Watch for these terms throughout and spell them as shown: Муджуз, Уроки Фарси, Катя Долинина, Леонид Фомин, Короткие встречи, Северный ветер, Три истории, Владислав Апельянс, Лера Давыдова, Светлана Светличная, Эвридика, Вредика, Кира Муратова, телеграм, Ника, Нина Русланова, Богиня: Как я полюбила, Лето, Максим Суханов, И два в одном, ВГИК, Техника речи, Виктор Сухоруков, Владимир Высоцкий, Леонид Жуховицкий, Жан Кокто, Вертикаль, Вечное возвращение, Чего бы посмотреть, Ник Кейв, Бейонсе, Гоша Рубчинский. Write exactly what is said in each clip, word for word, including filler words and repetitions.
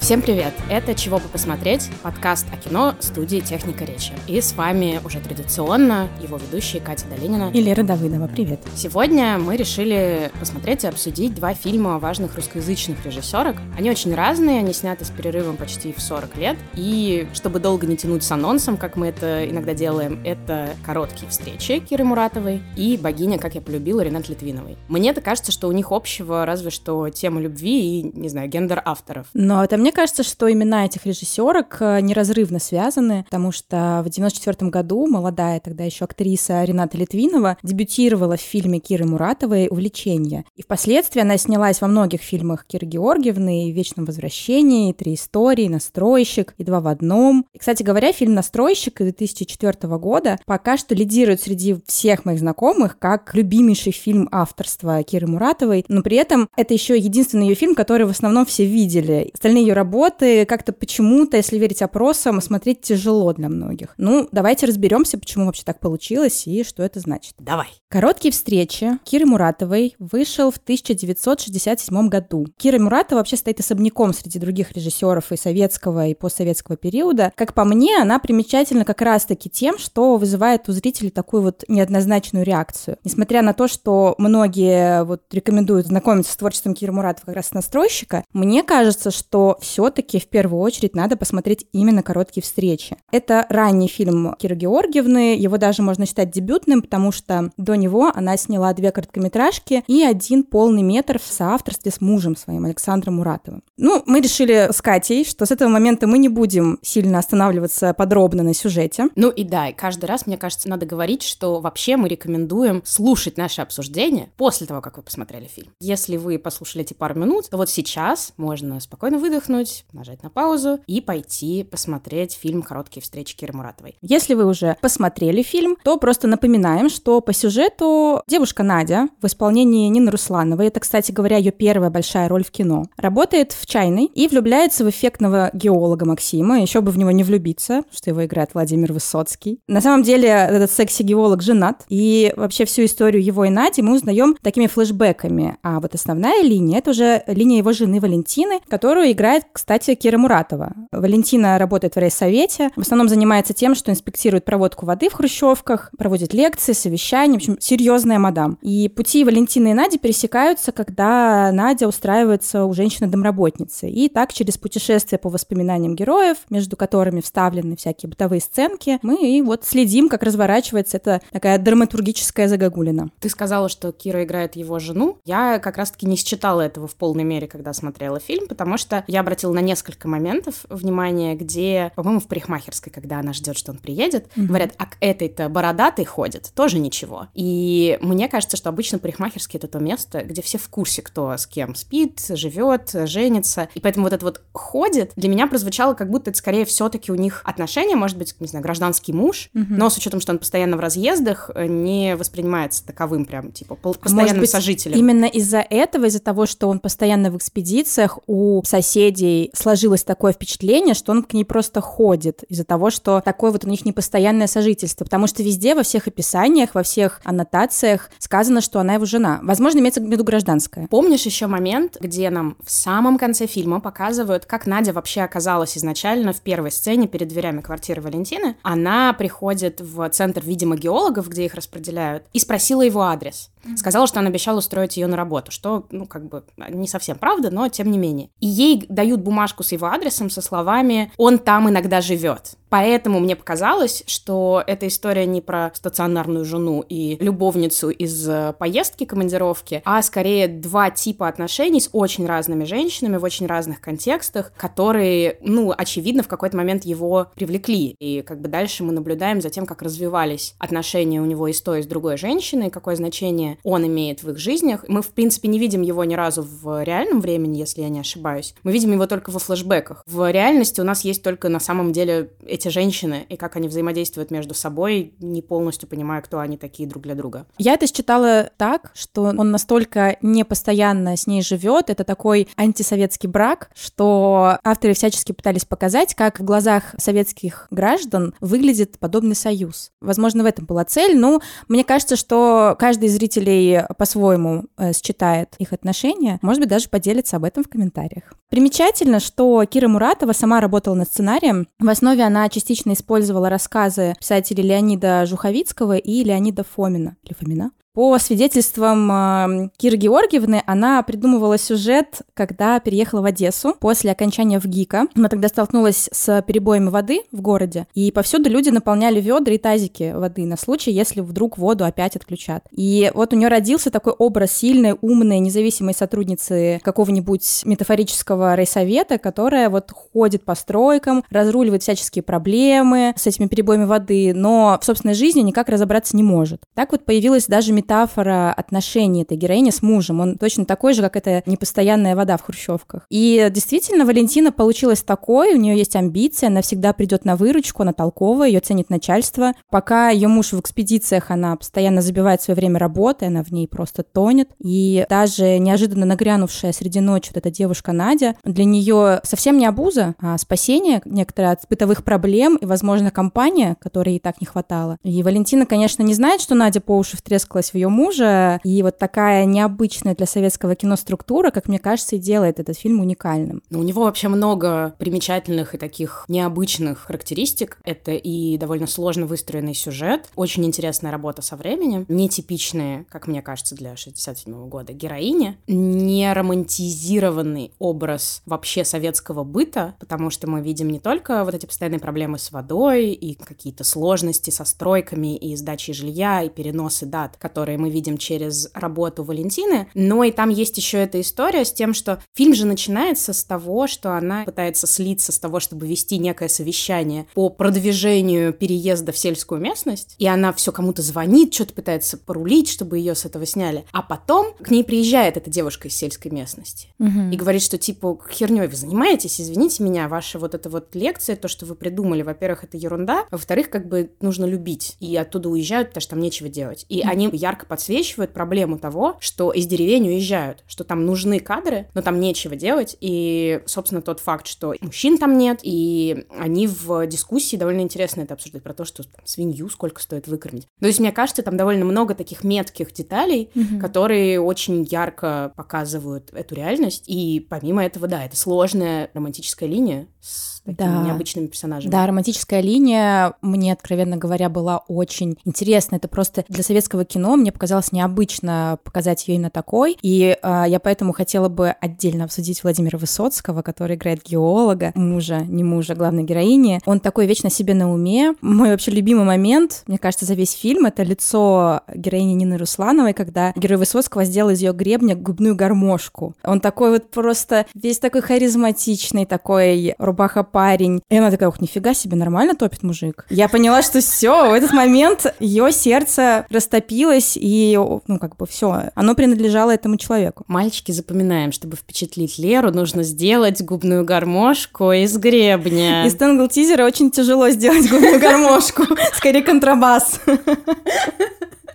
Всем привет! Это «Чего бы посмотреть» — подкаст о кино студии «Техника речи». И с вами уже традиционно его ведущие Катя Долинина и Лера Давыдова. Привет! Сегодня мы решили посмотреть и обсудить два фильма важных русскоязычных режиссерок. Они очень разные, они сняты с перерывом почти в сорок лет. И чтобы долго не тянуть с анонсом, как мы это иногда делаем, это «Короткие встречи» Киры Муратовой и «Богиня: Как я полюбила» Рената Литвиновой. Мне это кажется, что у них общего разве что тема любви и, не знаю, гендер авторов. Но это мне кажется, Мне кажется, что имена этих режиссерок неразрывно связаны, потому что в девяносто четвёртом году молодая тогда еще актриса Рената Литвинова дебютировала в фильме Киры Муратовой «Увлечения». И впоследствии она снялась во многих фильмах Киры Георгиевны, и «В вечном возвращении», и «Три истории», «Настройщик», «И два в одном». И, кстати говоря, фильм «Настройщик» две тысячи четвёртого года пока что лидирует среди всех моих знакомых как любимейший фильм авторства Киры Муратовой, но при этом это еще единственный ее фильм, который в основном все видели. Остальные ее работы работы как-то почему-то, если верить опросам, смотреть тяжело для многих. Ну, давайте разберемся, почему вообще так получилось и что это значит. Давай. «Короткие встречи» Киры Муратовой вышел в тысяча девятьсот шестьдесят седьмом году. Кира Муратова вообще стоит особняком среди других режиссеров и советского, и постсоветского периода. Как по мне, она примечательна как раз-таки тем, что вызывает у зрителей такую вот неоднозначную реакцию. Несмотря на то, что многие вот рекомендуют знакомиться с творчеством Киры Муратовой как раз с «Настройщика», мне кажется, что все Все-таки в первую очередь надо посмотреть именно «Короткие встречи». Это ранний фильм Киры Георгиевны, его даже можно считать дебютным, потому что до него она сняла две короткометражки и один полный метр в соавторстве с мужем своим, Александром Муратовым. Ну, мы решили с Катей, что с этого момента мы не будем сильно останавливаться подробно на сюжете. Ну и да, и каждый раз, мне кажется, надо говорить, что вообще мы рекомендуем слушать наши обсуждения после того, как вы посмотрели фильм. Если вы послушали эти пару минут, то вот сейчас можно спокойно выдохнуть, нажать на паузу и пойти посмотреть фильм «Короткие встречи» Киры Муратовой. Если вы уже посмотрели фильм, то просто напоминаем, что по сюжету девушка Надя в исполнении Нины Руслановой, это, кстати говоря, ее первая большая роль в кино, работает в чайной и влюбляется в эффектного геолога Максима, еще бы в него не влюбиться, что его играет Владимир Высоцкий. На самом деле этот секси-геолог женат, и вообще всю историю его и Нади мы узнаем такими флешбэками, а вот основная линия — это уже линия его жены Валентины, которую играет, кстати, Кира Муратова. Валентина работает в райсовете, в основном занимается тем, что инспектирует проводку воды в хрущевках, проводит лекции, совещания, в общем, серьезная мадам. И пути Валентины и Нади пересекаются, когда Надя устраивается у женщины-домработницы. И так через путешествие по воспоминаниям героев, между которыми вставлены всякие бытовые сценки, мы и вот следим, как разворачивается эта такая драматургическая загогулина. Ты сказала, что Кира играет его жену. Я как раз-таки не считала этого в полной мере, когда смотрела фильм, потому что я обратила на несколько моментов внимание, где, по-моему, в парикмахерской, когда она ждет, что он приедет, mm-hmm. говорят, а к этой-то бородатой ходит, тоже ничего. И мне кажется, что обычно парикмахерские — это то место, где все в курсе, кто с кем спит, живет, женится. И поэтому вот это вот «ходит» для меня прозвучало, как будто это скорее все-таки у них отношения, может быть, не знаю, гражданский муж, mm-hmm. но с учетом, что он постоянно в разъездах, не воспринимается таковым прям, типа, постоянным быть, сожителем. Именно из-за этого, из-за того, что он постоянно в экспедициях, у соседей сложилось такое впечатление, что он к ней просто ходит из-за того, что такое вот у них непостоянное сожительство, потому что везде, во всех описаниях, во всех аннотациях сказано, что она его жена. Возможно, имеется в виду гражданская. Помнишь еще момент, где нам в самом конце фильма показывают, как Надя вообще оказалась изначально в первой сцене перед дверями квартиры Валентины? Она приходит в центр, видимо, геологов, где их распределяют, и спросила его адрес. Сказала, что он обещал устроить ее на работу, что, ну, как бы не совсем правда, но тем не менее. И ей дают бумажку с его адресом со словами «он там иногда живет». Поэтому мне показалось, что эта история не про стационарную жену и любовницу из поездки, командировки, а скорее два типа отношений с очень разными женщинами в очень разных контекстах, которые, ну, очевидно, в какой-то момент его привлекли. И как бы дальше мы наблюдаем за тем, как развивались отношения у него и с той, и с другой женщиной, какое значение значение он имеет в их жизнях. Мы, в принципе, не видим его ни разу в реальном времени, если я не ошибаюсь. Мы видим его только во флешбеках. В реальности у нас есть только на самом деле эти женщины и как они взаимодействуют между собой, не полностью понимая, кто они такие друг для друга. Я это считала так, что он настолько непостоянно с ней живет, это такой антисоветский брак, что авторы всячески пытались показать, как в глазах советских граждан выглядит подобный союз. Возможно, в этом была цель, но мне кажется, что каждый из зрителей по-своему считает их отношения, может быть, даже поделится об этом в комментариях. Примечательно, что Кира Муратова сама работала над сценарием. В основе она частично использовала рассказы писателей Леонида Жуховицкого и Леонида Фомина. Или Фомина? По свидетельствам Киры Георгиевны, она придумывала сюжет, когда переехала в Одессу после окончания ВГИКа. Она тогда столкнулась с перебоями воды в городе, и повсюду люди наполняли ведра и тазики воды на случай, если вдруг воду опять отключат. И вот у нее родился такой образ сильной, умной, независимой сотрудницы какого-нибудь метафорического райсовета, которая вот ходит по стройкам, разруливает всяческие проблемы с этими перебоями воды, но в собственной жизни никак разобраться не может. Так вот появилась даже метафора метафора отношений этой героини с мужем. Он точно такой же, как эта непостоянная вода в хрущевках. И действительно, Валентина получилась такой, у нее есть амбиции, она всегда придет на выручку, она толковая, ее ценит начальство. Пока ее муж в экспедициях, она постоянно забивает свое время работы, она в ней просто тонет. И даже неожиданно нагрянувшая среди ночи вот эта девушка Надя, для нее совсем не обуза, а спасение некоторых от бытовых проблем и, возможно, компания, которой ей так не хватало. И Валентина, конечно, не знает, что Надя по уши втрескалась в ее мужа, и вот такая необычная для советского кино структура, как мне кажется, и делает этот фильм уникальным. Но у него вообще много примечательных и таких необычных характеристик. Это и довольно сложно выстроенный сюжет, очень интересная работа со временем, нетипичные, как мне кажется, для шестьдесят седьмого года героини, не романтизированный образ вообще советского быта, потому что мы видим не только вот эти постоянные проблемы с водой и какие-то сложности со стройками и сдачей жилья, и переносы дат, которые мы видим через работу Валентины, но и там есть еще эта история с тем, что фильм же начинается с того, что она пытается слиться с того, чтобы вести некое совещание по продвижению переезда в сельскую местность, и она все кому-то звонит, что-то пытается порулить, чтобы ее с этого сняли, а потом к ней приезжает эта девушка из сельской местности угу. и говорит, что типа херней вы занимаетесь, извините меня, ваша вот эта вот лекция, то, что вы придумали, во-первых, это ерунда, во-вторых, как бы нужно любить, и оттуда уезжают, потому что там нечего делать, и они ярко подсвечивают проблему того, что из деревень уезжают, что там нужны кадры, но там нечего делать, и, собственно, тот факт, что мужчин там нет, и они в дискуссии довольно интересно это обсуждают, про то, что там, свинью сколько стоит выкормить. То есть, мне кажется, там довольно много таких метких деталей, mm-hmm. которые очень ярко показывают эту реальность, и помимо этого, да, это сложная романтическая линия с такими да. необычными персонажами. Да, романтическая линия, мне, откровенно говоря, была очень интересна, это просто для советского кино мне показалось необычно показать ее именно такой, и э, я поэтому хотела бы отдельно обсудить Владимира Высоцкого, который играет геолога, мужа, не мужа, главной героини. Он такой вечно себе на уме. Мой вообще любимый момент, мне кажется, за весь фильм, это лицо героини Нины Руслановой, когда герой Высоцкого сделал из ее гребня губную гармошку. Он такой вот просто весь такой харизматичный, такой рубаха-парень. И она такая, ух, нифига себе, нормально топит мужик. Я поняла, что все, в этот момент ее сердце растопило, и, ну, как бы все, оно принадлежало этому человеку. Мальчики, запоминаем, чтобы впечатлить Леру, нужно сделать губную гармошку из гребня. Из тенгл-тизера очень тяжело сделать губную гармошку, скорее контрабас.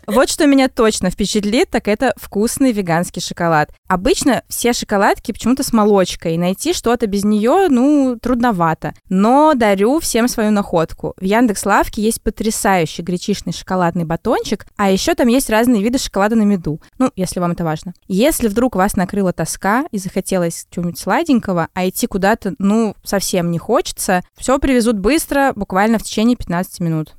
Вот что меня точно впечатлит, так это вкусный веганский шоколад. Обычно все шоколадки почему-то с молочкой, и найти что-то без нее, ну, трудновато. Но дарю всем свою находку. В Яндекс.Лавке есть потрясающий гречишный шоколадный батончик, а еще там есть разные виды шоколада на меду. Ну, если вам это важно. Если вдруг вас накрыла тоска и захотелось чего-нибудь сладенького, а идти куда-то, ну, совсем не хочется, все привезут быстро, буквально в течение пятнадцати минут.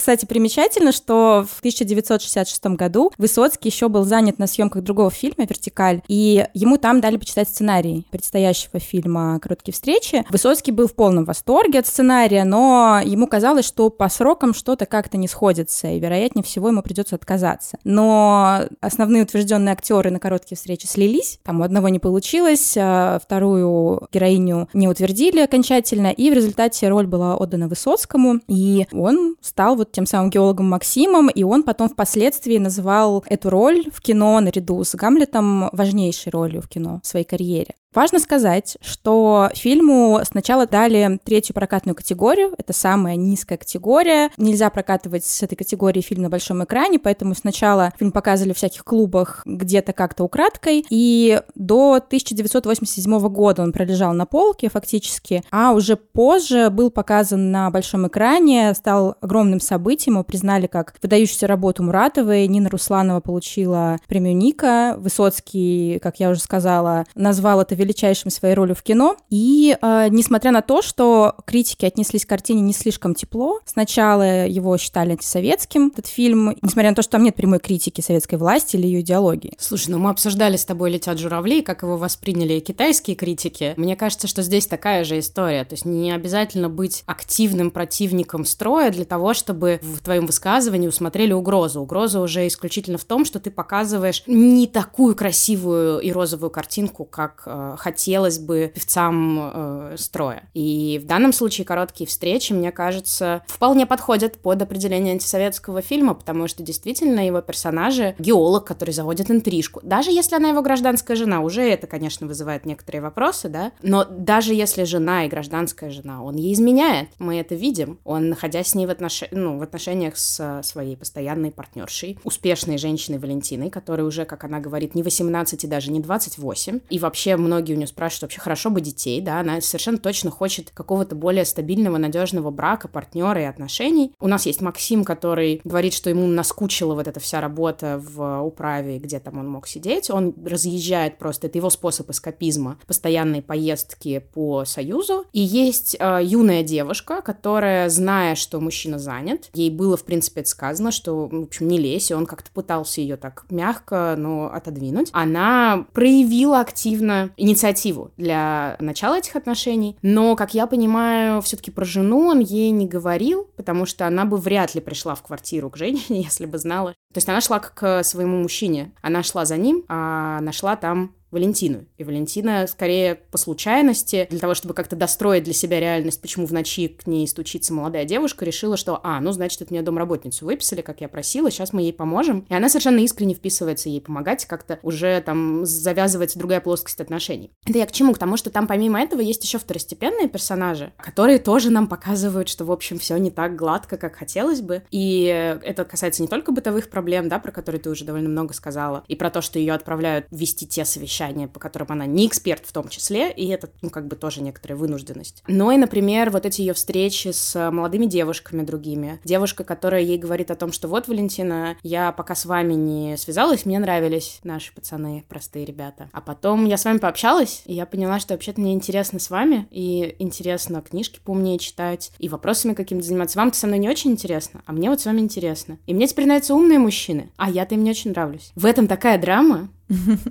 Кстати, примечательно, что в тысяча девятьсот шестьдесят шестом году Высоцкий еще был занят на съемках другого фильма «Вертикаль», и ему там дали почитать сценарий предстоящего фильма «Короткие встречи». Высоцкий был в полном восторге от сценария, но ему казалось, что по срокам что-то как-то не сходится, и, вероятнее всего, ему придется отказаться. Но основные утвержденные актеры на «Короткие встречи» слились, там у одного не получилось, вторую героиню не утвердили окончательно, и в результате роль была отдана Высоцкому, и он стал вот тем самым геологом Максимом, и он потом впоследствии называл эту роль в кино наряду с Гамлетом важнейшей ролью в кино в своей карьере. Важно сказать, что фильму сначала дали третью прокатную категорию, это самая низкая категория, нельзя прокатывать с этой категории фильм на большом экране, поэтому сначала фильм показывали в всяких клубах где-то как-то украдкой, и до тысяча девятьсот восемьдесят седьмого года он пролежал на полке фактически, а уже позже был показан на большом экране, стал огромным событием, его признали как выдающуюся работу Муратовой, Нина Русланова получила премию Ника, Высоцкий, как я уже сказала, назвал это величайшим своей ролью в кино. И э, несмотря на то, что критики отнеслись к картине не слишком тепло, сначала его считали антисоветским, этот фильм, несмотря на то, что там нет прямой критики советской власти или ее идеологии. Слушай, ну мы обсуждали с тобой «Летят журавли», как его восприняли китайские критики. Мне кажется, что здесь такая же история. То есть не обязательно быть активным противником строя для того, чтобы в твоем высказывании усмотрели угрозу. Угроза уже исключительно в том, что ты показываешь не такую красивую и розовую картинку, как хотелось бы певцам э, строя. И в данном случае «Короткие встречи», мне кажется, вполне подходят под определение антисоветского фильма, потому что действительно его персонажи — геолог, который заводит интрижку. Даже если она его гражданская жена, уже это, конечно, вызывает некоторые вопросы, да? Но даже если жена и гражданская жена, он ей изменяет. Мы это видим. Он, находясь с ней в, отнош... ну, в отношениях с своей постоянной партнершей, успешной женщиной Валентиной, которая уже, как она говорит, не восемнадцать и даже не двадцать восемь. И вообще многие у нее спрашивают, вообще хорошо бы детей, да, она совершенно точно хочет какого-то более стабильного, надежного брака, партнера и отношений. У нас есть Максим, который говорит, что ему наскучила вот эта вся работа в управе, где там он мог сидеть, он разъезжает просто, это его способ эскапизма, постоянные поездки по Союзу. И есть э, юная девушка, которая, зная, что мужчина занят, ей было, в принципе, это сказано, что, в общем, не лезь, и он как-то пытался ее так мягко, но отодвинуть. Она проявила активно инициативу инициативу для начала этих отношений, но, как я понимаю, все-таки про жену он ей не говорил, потому что она бы вряд ли пришла в квартиру к женщине, если бы знала. То есть она шла к своему мужчине, она шла за ним, а нашла там Валентину. И Валентина, скорее, по случайности, для того, чтобы как-то достроить для себя реальность, почему в ночи к ней стучится молодая девушка, решила, что, а, ну, значит, от меня домработницу выписали, как я просила, сейчас мы ей поможем. И она совершенно искренне вписывается ей помогать, как-то уже там завязывается другая плоскость отношений. Это я к чему? К тому, что там, помимо этого, есть еще второстепенные персонажи, которые тоже нам показывают, что, в общем, все не так гладко, как хотелось бы. И это касается не только бытовых проблем, да, про которые ты уже довольно много сказала, и про то, что ее отправляют вести те совещания, по которым она не эксперт в том числе, и это, ну, как бы тоже некоторая вынужденность. Но и, например, вот эти ее встречи с молодыми девушками другими. Девушка, которая ей говорит о том, что вот, Валентина, я пока с вами не связалась, мне нравились наши пацаны, простые ребята. А потом я с вами пообщалась, и я поняла, что вообще-то мне интересно с вами, и интересно книжки поумнее читать, и вопросами какими-то заниматься. Вам-то со мной не очень интересно, а мне вот с вами интересно. И мне теперь нравятся умные мужчины, а я-то им не очень нравлюсь. В этом такая драма.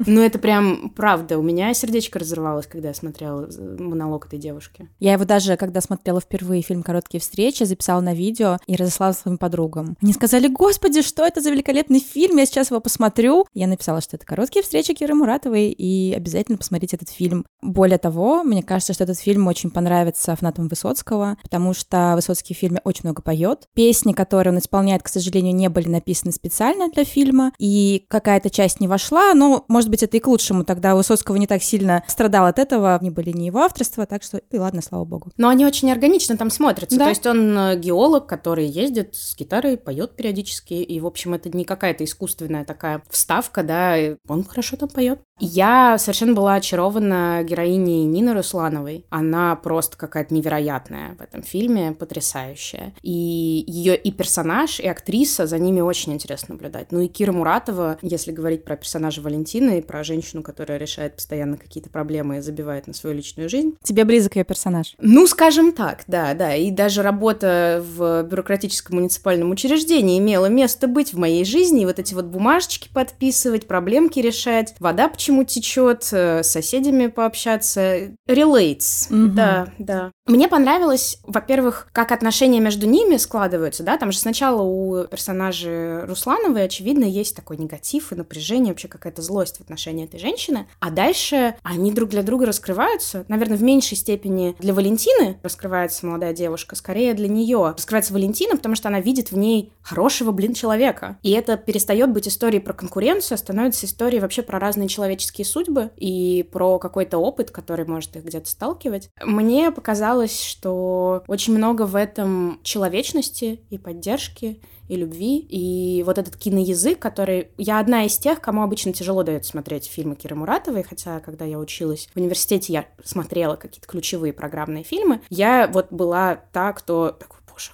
Ну, это прям правда. У меня сердечко разорвалось, когда я смотрела монолог этой девушки. Я его даже, когда смотрела впервые фильм «Короткие встречи», записала на видео и разослала своим подругам. Они сказали: «Господи, что это за великолепный фильм, я сейчас его посмотрю». Я написала, что это «Короткие встречи» Киры Муратовой, и обязательно посмотрите этот фильм. Более того, мне кажется, что этот фильм очень понравится фанатам Высоцкого, потому что Высоцкий в фильме очень много поет. Песни, которые он исполняет, к сожалению, не были написаны специально для фильма, и какая-то часть не вошла, но Ну, может быть, это и к лучшему, тогда Высоцкого не так сильно страдал от этого, не были не его авторства, так что и ладно, слава богу. Но они очень органично там смотрятся, да. То есть он геолог, который ездит с гитарой, поет периодически, и, в общем, это не какая-то искусственная такая вставка, да, и он хорошо там поет. Я совершенно была очарована героиней Нины Руслановой. Она просто какая-то невероятная в этом фильме, потрясающая. И ее и персонаж, и актриса, за ними очень интересно наблюдать. Ну и Кира Муратова, если говорить про персонажа Валентина, Валентина и про женщину, которая решает постоянно какие-то проблемы и забивает на свою личную жизнь. Тебе близок ее персонаж? Ну, скажем так, да, да. И даже работа в бюрократическом муниципальном учреждении имела место быть в моей жизни. И вот эти вот бумажечки подписывать, проблемки решать, вода почему течет, с соседями пообщаться. Relates, угу. да, да. Мне понравилось, во-первых, как отношения между ними складываются, да, там же сначала у персонажа Руслановой, очевидно, есть такой негатив и напряжение, вообще какая-то злость в отношении этой женщины, а дальше они друг для друга раскрываются, наверное, в меньшей степени для Валентины раскрывается молодая девушка, скорее для нее раскрывается Валентина, потому что она видит в ней хорошего, блин, человека, и это перестает быть историей про конкуренцию, а становится историей вообще про разные человеческие судьбы и про какой-то опыт, который может их где-то сталкивать. Мне показалось, что очень много в этом человечности и поддержки, и любви, и вот этот киноязык, который... Я одна из тех, кому обычно тяжело дается смотреть фильмы Киры Муратовой, хотя, когда я училась в университете, я смотрела какие-то ключевые программные фильмы. Я вот была та, кто... Такой, боже,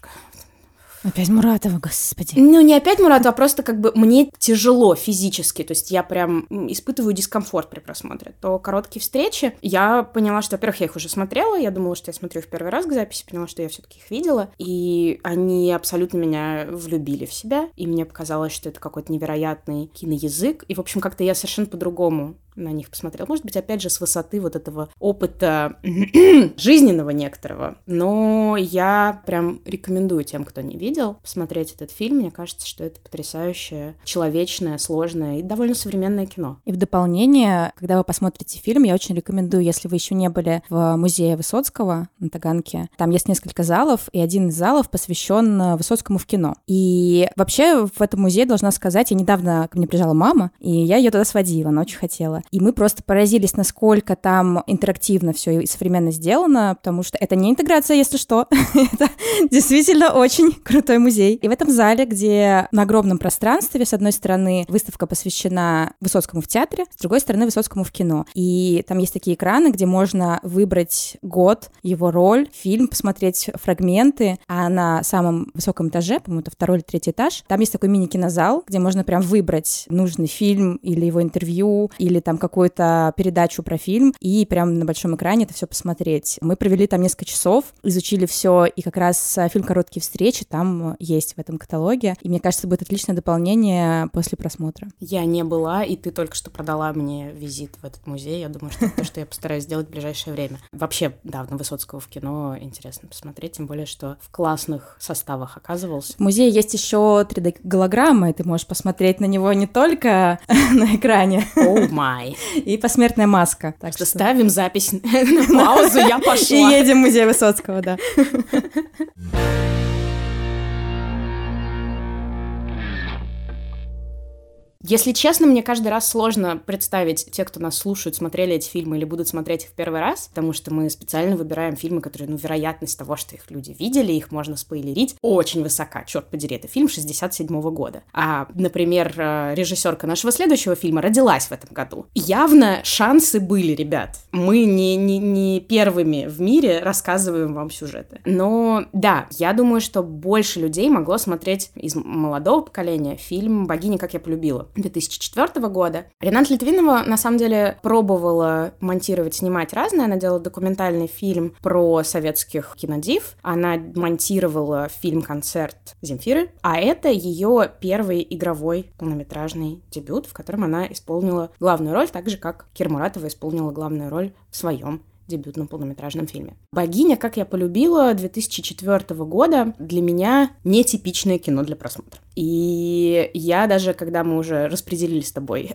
опять Муратова, господи. Ну, не опять Муратова, а просто как бы мне тяжело физически, то есть я прям испытываю дискомфорт при просмотре. То короткие встречи, я поняла, что, во-первых, я их уже смотрела, я думала, что я смотрю их в первый раз к записи, поняла, что я все-таки их видела, и они абсолютно меня влюбили в себя, и мне показалось, что это какой-то невероятный киноязык, и, в общем, как-то я совершенно по-другому на них посмотрела. Может быть, опять же, с высоты вот этого опыта жизненного некоторого. Но я прям рекомендую тем, кто не видел, посмотреть этот фильм. Мне кажется, что это потрясающее, человечное, сложное и довольно современное кино. И в дополнение, когда вы посмотрите фильм, я очень рекомендую, если вы еще не были в музее Высоцкого на Таганке, там есть несколько залов, и один из залов посвящен Высоцкому в кино. И вообще в этом музее, должна сказать, я недавно, ко мне приезжала мама, и я ее туда сводила, она очень хотела. И мы просто поразились, насколько там интерактивно все и современно сделано, потому что это не интеграция, если что. Это действительно очень крутой музей. И в этом зале, где на огромном пространстве, с одной стороны, выставка посвящена Высоцкому в театре, с другой стороны, Высоцкому в кино. И там есть такие экраны, где можно выбрать год, его роль, фильм, посмотреть фрагменты. А на самом высоком этаже, по-моему, это второй или третий этаж, там есть такой мини-кинозал, где можно прям выбрать нужный фильм или его интервью, или там какую-то передачу про фильм, и прям на большом экране это все посмотреть. Мы провели там несколько часов, изучили все, и как раз фильм «Короткие встречи» там есть в этом каталоге, и мне кажется, будет отличное дополнение после просмотра. Я не была, и ты только что продала мне визит в этот музей, я думаю, что это то, что я постараюсь сделать в ближайшее время. Вообще, да, на Высоцкого в кино интересно посмотреть, тем более, что в классных составах оказывался. В музее есть еще три дэ-голограмма, и ты можешь посмотреть на него не только на экране. Оу май! И посмертная маска. Так что ставим запись на паузу, я пошла. И едем в музей Высоцкого, да. Если честно, мне каждый раз сложно представить те, кто нас слушают, смотрели эти фильмы или будут смотреть их в первый раз, потому что мы специально выбираем фильмы, которые, ну, вероятность того, что их люди видели, их можно спойлерить, очень высока. Черт подери, это фильм шестьдесят седьмого года. А, например, режиссерка нашего следующего фильма родилась в этом году. Явно шансы были, ребят. Мы не, не, не первыми в мире рассказываем вам сюжеты. Но да, я думаю, что больше людей могло смотреть из молодого поколения фильм «Богиня: Как я полюбила» две тысячи четвёртого года. Рената Литвинова, на самом деле, пробовала монтировать, снимать разное. Она делала документальный фильм про советских кинодив. Она монтировала фильм-концерт Земфиры. А это ее первый игровой полнометражный дебют, в котором она исполнила главную роль, так же, как Кира Муратова исполнила главную роль в своем дебютном полнометражном фильме. «Богиня: Как я полюбила» две тысячи четвёртого года для меня нетипичное кино для просмотра. И я даже, когда мы уже распределились с тобой,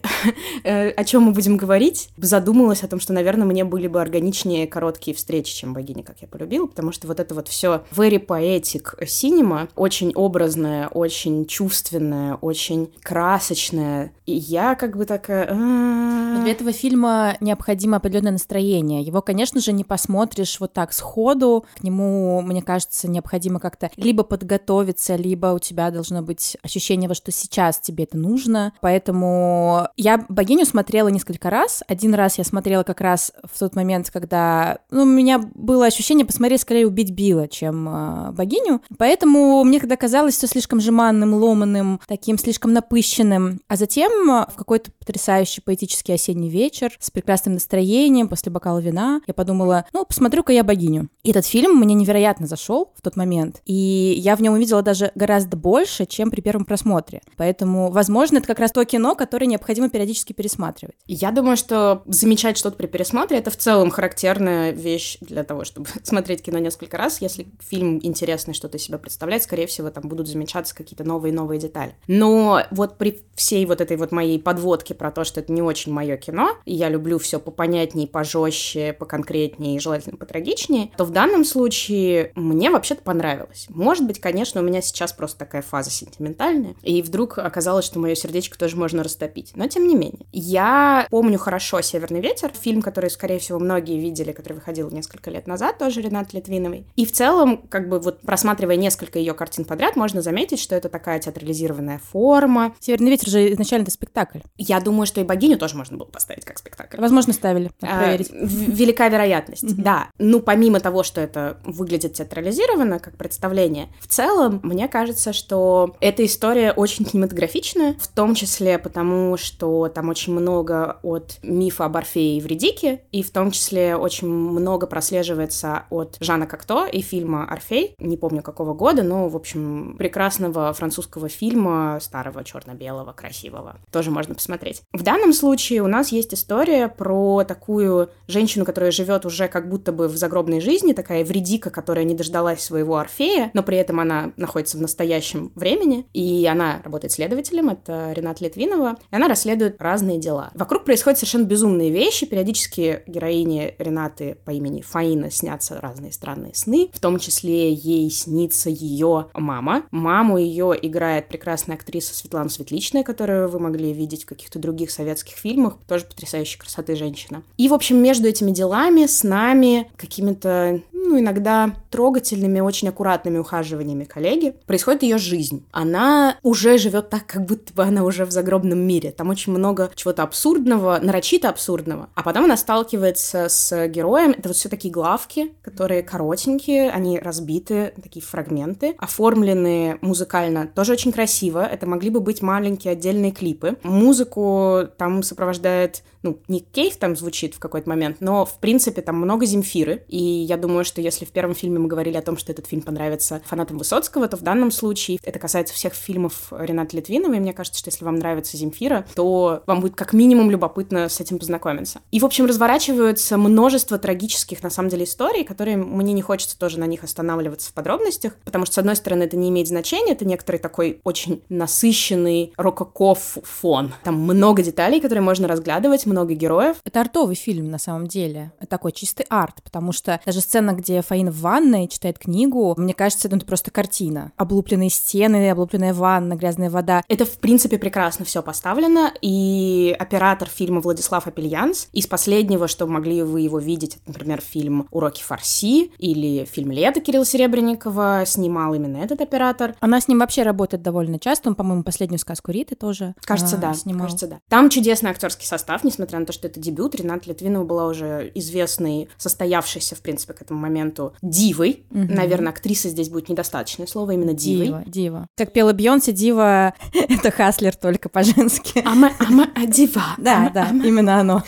о чем мы будем говорить, задумалась о том, что, наверное, мне были бы органичнее короткие встречи, чем «Богиня: Как я полюбила», потому что вот это вот все very poetic cinema, очень образное, очень чувственное, очень красочное. И я как бы такая... Для этого фильма необходимо определенное настроение. Его, конечно же, не посмотришь вот так сходу. К нему, мне кажется, необходимо как-то либо подготовиться, либо у тебя должно быть есть ощущение, во что сейчас тебе это нужно. Поэтому я «Богиню» смотрела несколько раз. Один раз я смотрела как раз в тот момент, когда... Ну, у меня было ощущение посмотреть скорее «Убить Билла», чем э, «Богиню». Поэтому мне когда казалось все слишком жеманным, ломаным, таким слишком напыщенным. А затем в какой-то потрясающий поэтический осенний вечер с прекрасным настроением после бокала вина я подумала, ну, посмотрю-ка я «Богиню». И этот фильм мне невероятно зашел в тот момент. И я в нем увидела даже гораздо больше, чем при первом просмотре. Поэтому, возможно, это как раз то кино, которое необходимо периодически пересматривать. Я думаю, что замечать что-то при пересмотре — это в целом характерная вещь для того, чтобы смотреть кино несколько раз. Если фильм интересный, что-то из себя представляет, скорее всего, там будут замечаться какие-то новые-новые детали. Но вот при всей вот этой вот моей подводке про то, что это не очень мое кино, и я люблю все попонятнее, пожестче, поконкретнее и желательно потрагичнее, то в данном случае мне вообще-то понравилось. Может быть, конечно, у меня сейчас просто такая фаза сентиментальная, и вдруг оказалось, что мое сердечко тоже можно растопить. Но тем не менее. Я помню хорошо «Северный ветер», фильм, который, скорее всего, многие видели, который выходил несколько лет назад, тоже Ренаты Литвиновой. И в целом, как бы вот просматривая несколько ее картин подряд, можно заметить, что это такая театрализированная форма. «Северный ветер» же изначально это спектакль. Я думаю, что и «Богиню» тоже можно было поставить как спектакль. Возможно, ставили. Проверить. А, велика вероятность, да. Ну, помимо того, что это выглядит театрализированно, как представление, в целом, мне кажется, что эта история очень кинематографичная, в том числе потому, что там очень много от мифа об Орфее и Вредике, и в том числе очень много прослеживается от Жана Кокто и фильма «Орфей», не помню какого года, но, в общем, прекрасного французского фильма, старого, черно-белого, красивого. Тоже можно посмотреть. В данном случае у нас есть история про такую женщину, которая живет уже как будто бы в загробной жизни, такая Вредика, которая не дождалась своего Орфея, но при этом она находится в настоящем времени, и она работает следователем, это Рената Литвинова, и она расследует разные дела. Вокруг происходят совершенно безумные вещи, периодически героине Ренаты по имени Фаина снятся разные странные сны, в том числе ей снится ее мама. Маму ее играет прекрасная актриса Светлана Светличная, которую вы могли видеть в каких-то других советских фильмах, тоже потрясающей красоты женщина. И, в общем, между этими делами, снами, какими-то, ну, иногда трогательными, очень аккуратными ухаживаниями коллеги, происходит ее жизнь. Она уже живет так, как будто бы она уже в загробном мире. Там очень много чего-то абсурдного, нарочито абсурдного. А потом она сталкивается с героем. Это вот все такие главки, которые коротенькие, они разбиты, такие фрагменты, оформлены музыкально тоже очень красиво. Это могли бы быть маленькие отдельные клипы. Музыку там сопровождает, ну, Ник Кейв там звучит в какой-то момент, но, в принципе, там много Земфиры. И я думаю, что если в первом фильме мы говорили о том, что этот фильм понравится фанатам Высоцкого, то в данном случае это касается всех фильмов Ренаты Литвиновой. Мне кажется, что если вам нравится Земфира, то вам будет как минимум любопытно с этим познакомиться. И, в общем, разворачиваются множество трагических, на самом деле, историй, которые мне не хочется тоже на них останавливаться в подробностях, потому что, с одной стороны, это не имеет значения, это некоторый такой очень насыщенный рококо фон. Там много деталей, которые можно разглядывать, много героев. Это артовый фильм, на самом деле. Это такой чистый арт, потому что даже сцена, где Фаина в ванной читает книгу, мне кажется, ну, это просто картина. Облупленные стены, облупленная ванна, грязная вода. Это, в принципе, прекрасно все поставлено, и оператор фильма Владислав Апельянс. Из последнего, что могли вы его видеть, например, фильм «Уроки Фарси» или фильм «Лето» Кирилла Серебренникова, снимал именно этот оператор. Она с ним вообще работает довольно часто, он, по-моему, «Последнюю сказку Риты» тоже кажется, а, да, снимал. Кажется, да. Там чудесный актерский состав, несмотря на то, что это дебют. Рената Литвинова была уже известной, состоявшейся, в принципе, к этому моменту дивой. Угу. Наверное, актриса здесь будет недостаточное слово, именно дивой. Дива, дива. Как пела Бейонсе, дива — это Хаслер только по-женски. Ама, ама, а дива. Да, да, именно оно.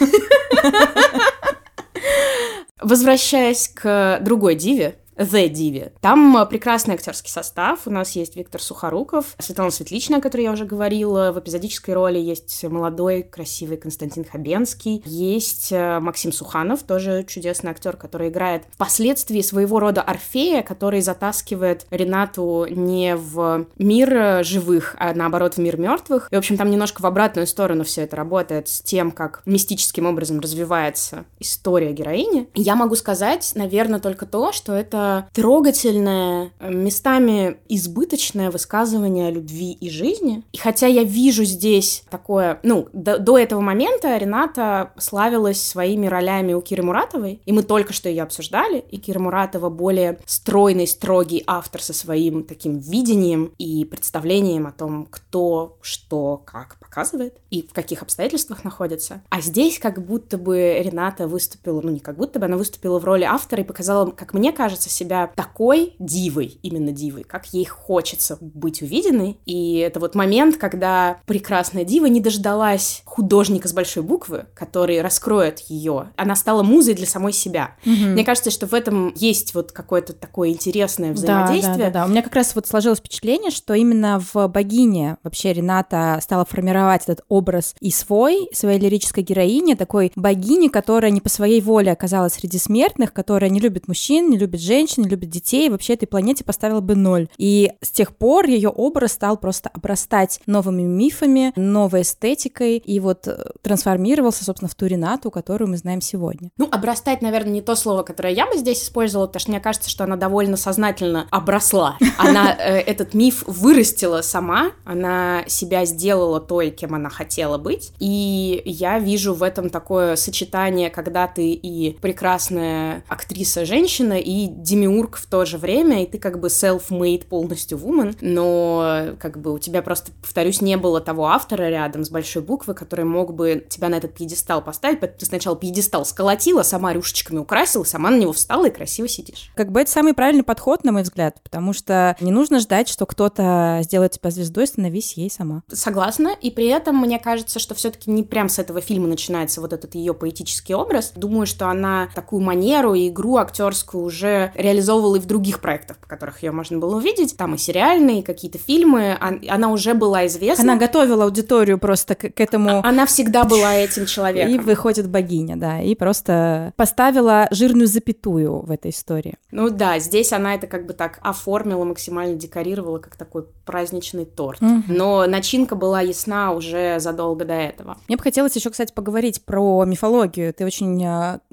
Возвращаясь к другой диве, The Divi. Там прекрасный актерский состав. У нас есть Виктор Сухоруков, Светлана Светличная, о которой я уже говорила. В эпизодической роли есть молодой, красивый Константин Хабенский. Есть Максим Суханов, тоже чудесный актер, который играет впоследствии своего рода Орфея, который затаскивает Ренату не в мир живых, а наоборот в мир мертвых. И, в общем, там немножко в обратную сторону все это работает с тем, как мистическим образом развивается история героини. Я могу сказать, наверное, только то, что это это трогательное, местами избыточное высказывание о любви и жизни. И хотя я вижу здесь такое... Ну, до, до этого момента Рената славилась своими ролями у Киры Муратовой, и мы только что ее обсуждали, и Кира Муратова более стройный, строгий автор со своим таким видением и представлением о том, кто, что, как показывает, и в каких обстоятельствах находится. А здесь как будто бы Рената выступила, ну не как будто бы, она выступила в роли автора и показала, как мне кажется, себя такой дивой, именно дивой, как ей хочется быть увиденной. И это вот момент, когда прекрасная дива не дождалась художника с большой буквы, который раскроет ее. Она стала музой для самой себя. Угу. Мне кажется, что в этом есть вот какое-то такое интересное взаимодействие. Да, да, да, да. У меня как раз вот сложилось впечатление, что именно в «Богине» вообще Рената стала формировать этот образ и свой, своей лирической героини, такой богини, которая не по своей воле оказалась среди смертных, которая не любит мужчин, не любит женщин, не любит детей, вообще этой планете поставила бы ноль. И с тех пор ее образ стал просто обрастать новыми мифами, новой эстетикой, и вот трансформировался, собственно, в ту Ренату, которую мы знаем сегодня. Ну, обрастать, наверное, не то слово, которое я бы здесь использовала, потому что мне кажется, что она довольно сознательно обросла. Она э, этот миф вырастила сама, она себя сделала той, кем она хотела быть, и я вижу в этом такое сочетание, когда ты и прекрасная актриса-женщина, и демиург в то же время, и ты как бы self-made полностью woman, но как бы у тебя просто, повторюсь, не было того автора рядом с большой буквы, который мог бы тебя на этот пьедестал поставить, поэтому ты сначала пьедестал сколотила, сама рюшечками украсила, сама на него встала и красиво сидишь. Как бы это самый правильный подход, на мой взгляд, потому что не нужно ждать, что кто-то сделает тебя звездой, становись ей сама. Согласна, и при этом мне кажется, что все-таки не прям с этого фильма начинается вот этот ее поэтический образ. Думаю, что она такую манеру и игру актерскую уже реализовывала и в других проектах, по которых ее можно было увидеть. Там и сериальные, и какие-то фильмы. Она уже была известна. Она готовила аудиторию просто к, к этому. Она всегда была этим человеком. И выходит богиня, да, и просто поставила жирную запятую в этой истории. Ну да, здесь она это как бы так оформила, максимально декорировала, как такой праздничный торт. Mm-hmm. Но начинка была ясна уже задолго до этого. Мне бы хотелось еще, кстати, поговорить про мифологию. Ты очень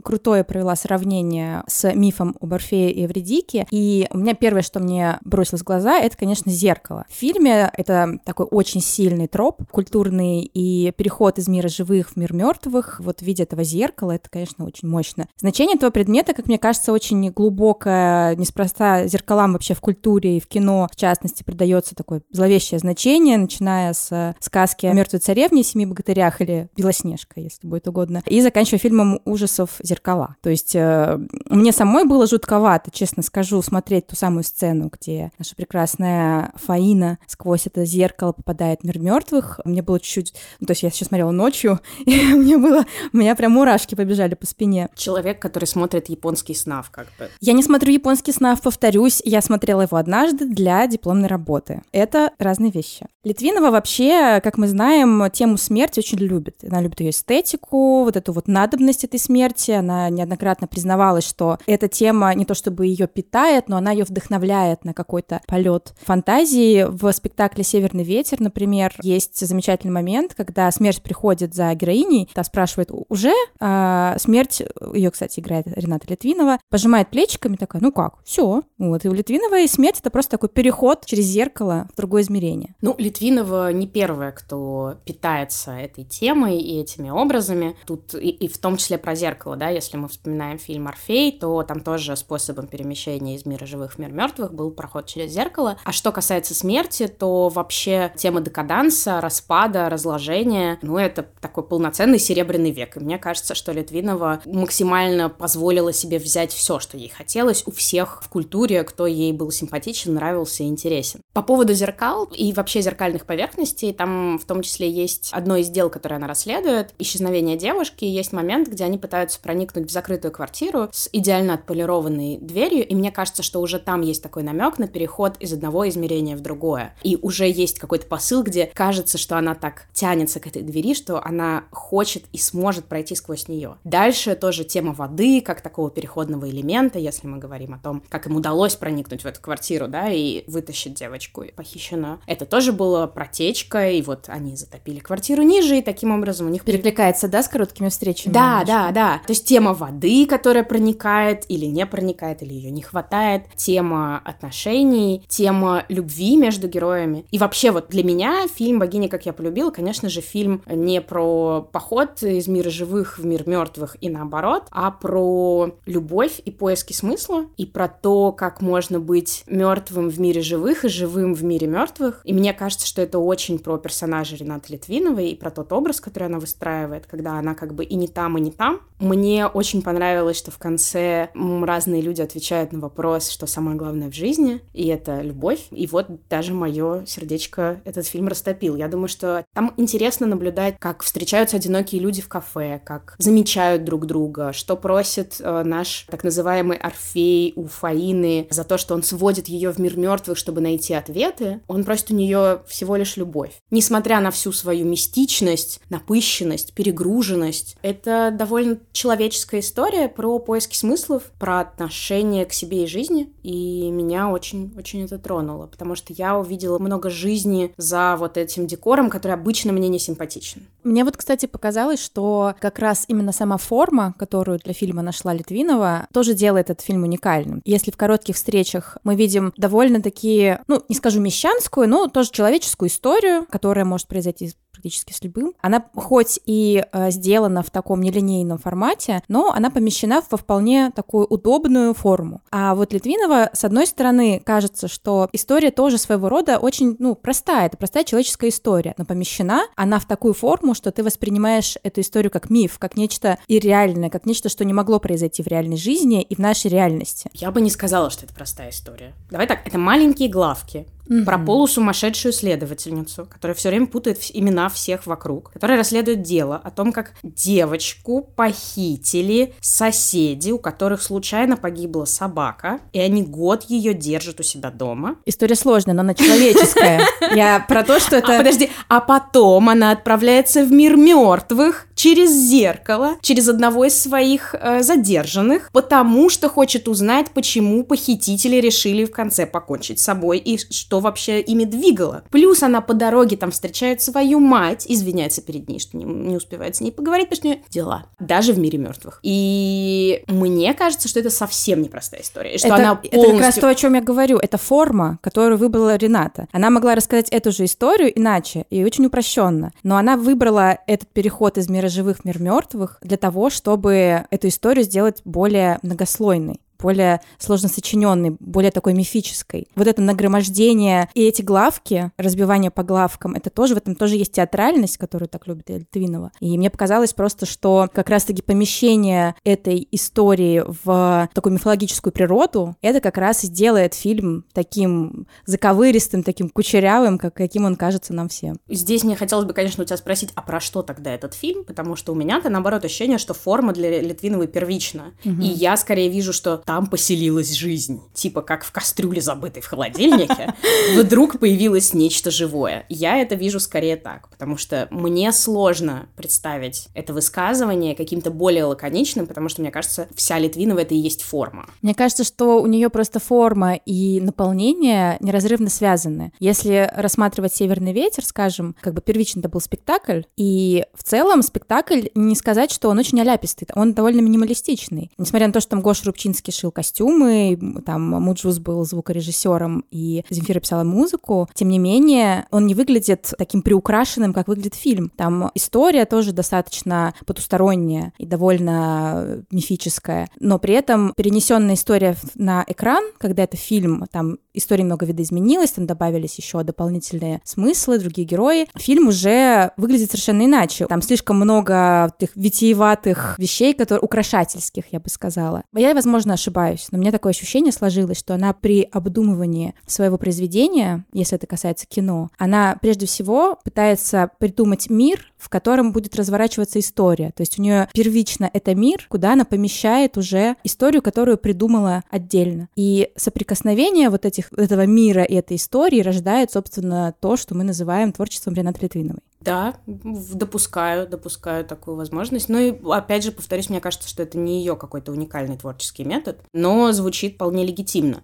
крутое провела сравнение с мифом об Орфее и Эвридике. И у меня первое, что мне бросилось в глаза, это, конечно, зеркало. В фильме это такой очень сильный троп культурный и переход из мира живых в мир мертвых. Вот в виде этого зеркала это, конечно, очень мощно. Значение этого предмета, как мне кажется, очень глубокое, неспроста зеркалам вообще в культуре и в кино, в частности, придается такое зловещее значение, начиная с сказки о мертвой царевне, семи богатырях или Белоснежка, если будет угодно, и заканчивая фильмом ужасов «Зеркала». То есть э, мне самой было жутковато, честно скажу, смотреть ту самую сцену, где наша прекрасная Фаина сквозь это зеркало попадает в мир мертвых. Мне было чуть-чуть... Ну, то есть я сейчас смотрела ночью, и мне было... У меня прям мурашки побежали по спине. Человек, который смотрит японский снаф, как бы. Я не смотрю японский снаф, повторюсь. Я смотрела его однажды для дипломной работы. Это разные вещи. Литвинова вообще, как мы знаем, тему смерти очень любит. Она любит ее эстетику, вот эту вот надобность этой смерти. Она неоднократно признавалась, что эта тема не то чтобы ее питает, но она ее вдохновляет на какой-то полет фантазии. В спектакле «Северный ветер», например, есть замечательный момент, когда смерть приходит за героиней, та спрашивает уже, а смерть, ее, кстати, играет Рената Литвинова, пожимает плечиками, такая, ну как, все. Вот, и у Литвиновой смерть — это просто такой переход через зеркало в другое измерение. Ну, Литвинова не первая, кто питается этой темой и этими образами. Тут и, и в том числе про зеркало, да, если мы вспоминаем фильм «Орфей», то там тоже способом перемещения из мира живых в мир мертвых был проход через зеркало. А что касается смерти, то вообще тема декаданса, распада, разложения, ну, это такой полноценный серебряный век. И мне кажется, что Литвинова максимально позволила себе взять все, что ей хотелось, у всех в культуре, кто ей был симпатичен, нравился и интересен. По поводу зеркал и вообще зеркальных поверхностей, там в том числе есть одно из дел, которое она расследует, исчезновение девушки, есть момент, где они пытаются проникнуть в закрытую квартиру с идеально отполированной дверью, и мне кажется, что уже там есть такой намек на переход из одного измерения в другое. И уже есть какой-то посыл, где кажется, что она так тянется к этой двери, что она хочет и сможет пройти сквозь нее. Дальше тоже тема воды, как такого переходного элемента, если мы говорим о том, как им удалось проникнуть в эту квартиру, да, и вытащить девочку похищенную. Это тоже была протечка, и вот они затопили квартиру ниже, и таким образом у них... Перекликается, да, с короткими встречами? Да, да, да. То есть тема воды, которая проникает или не проникает хватает или ее не хватает, тема отношений, тема любви между героями. И вообще вот для меня фильм «Богиня, как я полюбила», конечно же, фильм не про поход из мира живых в мир мертвых и наоборот, а про любовь и поиски смысла, и про то, как можно быть мертвым в мире живых и живым в мире мертвых. И мне кажется, что это очень про персонажа Ренаты Литвиновой и про тот образ, который она выстраивает, когда она как бы и не там, и не там. Мне очень понравилось, что в конце разные люди отвечают на вопрос, что самое главное в жизни, и это любовь. И вот даже мое сердечко этот фильм растопил. Я думаю, что там интересно наблюдать, как встречаются одинокие люди в кафе, как замечают друг друга, что просит э, наш так называемый Орфей у Фаины за то, что он сводит ее в мир мертвых, чтобы найти ответы. Он просит у нее всего лишь любовь. Несмотря на всю свою мистичность, напыщенность, перегруженность, это довольно человеческая история про поиски смыслов, про отношение к себе и жизни. И меня очень-очень это тронуло, потому что я увидела много жизни за вот этим декором, который обычно мне не симпатичен. Мне вот, кстати, показалось, что как раз именно сама форма, которую для фильма нашла Литвинова, тоже делает этот фильм уникальным. Если в «Коротких встречах» мы видим довольно-таки, ну, не скажу мещанскую, но тоже человеческую историю, которая может произойти практически с любым. Она хоть и э, сделана в таком нелинейном формате, но она помещена во вполне такую удобную форму. А вот Литвинова, с одной стороны, кажется, что история тоже своего рода очень, ну, простая. Это простая человеческая история. Но помещена она в такую форму, что ты воспринимаешь эту историю как миф, как нечто ирреальное, как нечто, что не могло произойти в реальной жизни и в нашей реальности. Я бы не сказала, что это простая история. Давай так, это маленькие главки. Mm-hmm. Про полусумасшедшую следовательницу, которая все время путает имена всех вокруг, которая расследует дело о том, как девочку похитили соседи, у которых случайно погибла собака, и они год ее держат у себя дома. История сложная, но она человеческая. Я про то, что это... Подожди, а потом она отправляется в мир мертвых через зеркало, через одного из своих задержанных, потому что хочет узнать, почему похитители решили в конце покончить с собой и что вообще ими двигало. Плюс она по дороге там встречает свою мать, извиняется перед ней, что не, не успевает с ней поговорить, потому что у нее дела. Даже в мире мертвых. И мне кажется, что это совсем непростая история. Что это, она полностью... это как раз то, о чем я говорю. Это форма, которую выбрала Рената. Она могла рассказать эту же историю иначе и очень упрощенно. Но она выбрала этот переход из мира живых в мир мертвых для того, чтобы эту историю сделать более многослойной, более сложно сочиненной, более такой мифической. Вот это нагромождение и эти главки, разбивание по главкам, это тоже, в этом тоже есть театральность, которую так любит Литвинова. И мне показалось просто, что как раз-таки помещение этой истории в такую мифологическую природу, это как раз и делает фильм таким заковыристым, таким кучерявым, как, каким он кажется нам всем. Здесь мне хотелось бы, конечно, у тебя спросить, а про что тогда этот фильм? Потому что у меня-то, наоборот, ощущение, что форма для Литвиновой первична. Угу. И я скорее вижу, что там поселилась жизнь. Типа как в кастрюле, забытой в холодильнике, вдруг появилось нечто живое. Я это вижу скорее так, потому что мне сложно представить это высказывание каким-то более лаконичным, потому что, мне кажется, вся Литвинова — это и есть форма. Мне кажется, что у нее просто форма и наполнение неразрывно связаны. Если рассматривать «Северный ветер», скажем, как бы первично это был спектакль, и в целом спектакль, не сказать, что он очень оляпистый, он довольно минималистичный. Несмотря на то, что там Гоша Рубчинский шил костюмы, там Муджуз был звукорежиссером и Земфира писала музыку, тем не менее он не выглядит таким приукрашенным, как выглядит фильм. Там история тоже достаточно потусторонняя и довольно мифическая, но при этом перенесенная история на экран, когда это фильм, там история много видоизменилась, там добавились еще дополнительные смыслы, другие герои. Фильм уже выглядит совершенно иначе. Там слишком много таких витиеватых вещей, которые украшательских, я бы сказала. Я, возможно, ошибаюсь, но мне такое ощущение сложилось, что она при обдумывании своего произведения, если это касается кино, она прежде всего пытается придумать мир, в котором будет разворачиваться история. То есть у нее первично это мир, куда она помещает уже историю, которую придумала отдельно. И соприкосновение вот этих, этого мира и этой истории рождает, собственно, то, что мы называем творчеством Ренаты Литвиновой. Да, допускаю, допускаю такую возможность. Ну и, опять же, повторюсь, мне кажется, что это не ее какой-то уникальный творческий метод, но звучит вполне легитимно.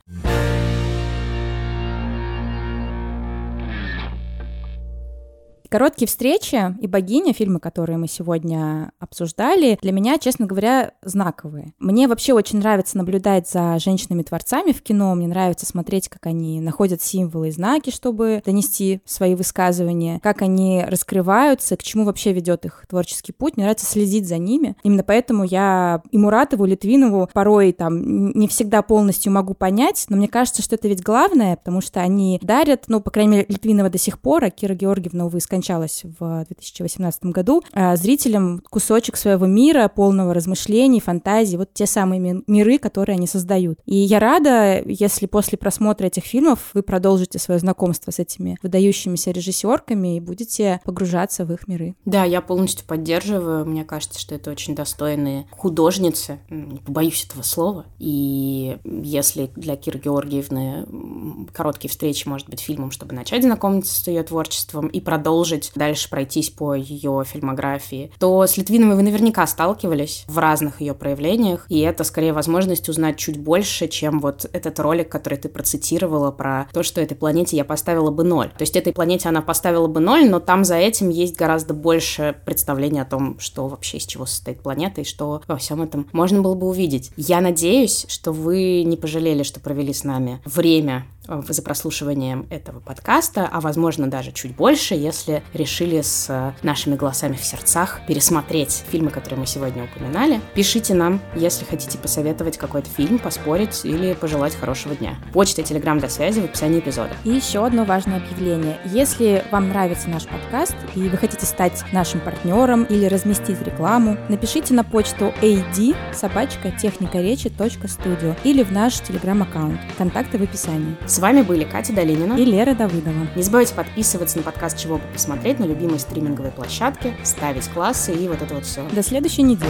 «Короткие встречи» и «Богиня», фильмы, которые мы сегодня обсуждали, для меня, честно говоря, знаковые. Мне вообще очень нравится наблюдать за женщинами-творцами в кино, мне нравится смотреть, как они находят символы и знаки, чтобы донести свои высказывания, как они раскрываются, к чему вообще ведет их творческий путь, мне нравится следить за ними. Именно поэтому я и Муратову, и Литвинову порой там не всегда полностью могу понять, но мне кажется, что это ведь главное, потому что они дарят, ну, по крайней мере, Литвинова до сих пор, а Кира Георгиевна, увы, скончалась в две тысячи восемнадцатом году, а зрителям кусочек своего мира, полного размышлений, фантазий, вот те самые ми- миры, которые они создают. И я рада, если после просмотра этих фильмов вы продолжите свое знакомство с этими выдающимися режиссерками и будете погружаться в их миры. Да, я полностью поддерживаю. Мне кажется, что это очень достойные художницы, не побоюсь этого слова. И если для Киры Георгиевны «Короткие встречи» может быть фильмом, чтобы начать знакомиться с ее творчеством и продолжить дальше пройтись по ее фильмографии, то с Литвиновой вы наверняка сталкивались в разных ее проявлениях, и это скорее возможность узнать чуть больше, чем вот этот ролик, который ты процитировала про то, что этой планете я поставила бы ноль. То есть этой планете она поставила бы ноль, но там за этим есть гораздо больше представления о том, что вообще из чего состоит планета и что во всем этом можно было бы увидеть. Я надеюсь, что вы не пожалели, что провели с нами время за прослушиванием этого подкаста, а возможно даже чуть больше, если решили с нашими голосами в сердцах пересмотреть фильмы, которые мы сегодня упоминали. Пишите нам, если хотите посоветовать какой-то фильм, поспорить или пожелать хорошего дня. Почта и Телеграм для связи в описании эпизода. И еще одно важное объявление. Если вам нравится наш подкаст и вы хотите стать нашим партнером или разместить рекламу, напишите на почту эй ди собака техника речи точка студио или в наш Телеграм-аккаунт. Контакты в описании. С вами были Катя Долинина и Лера Давыдова. Не забывайте подписываться на подкаст «Чего бы посмотреть» на любимой стриминговой площадке, ставить классы и вот это вот все. До следующей недели.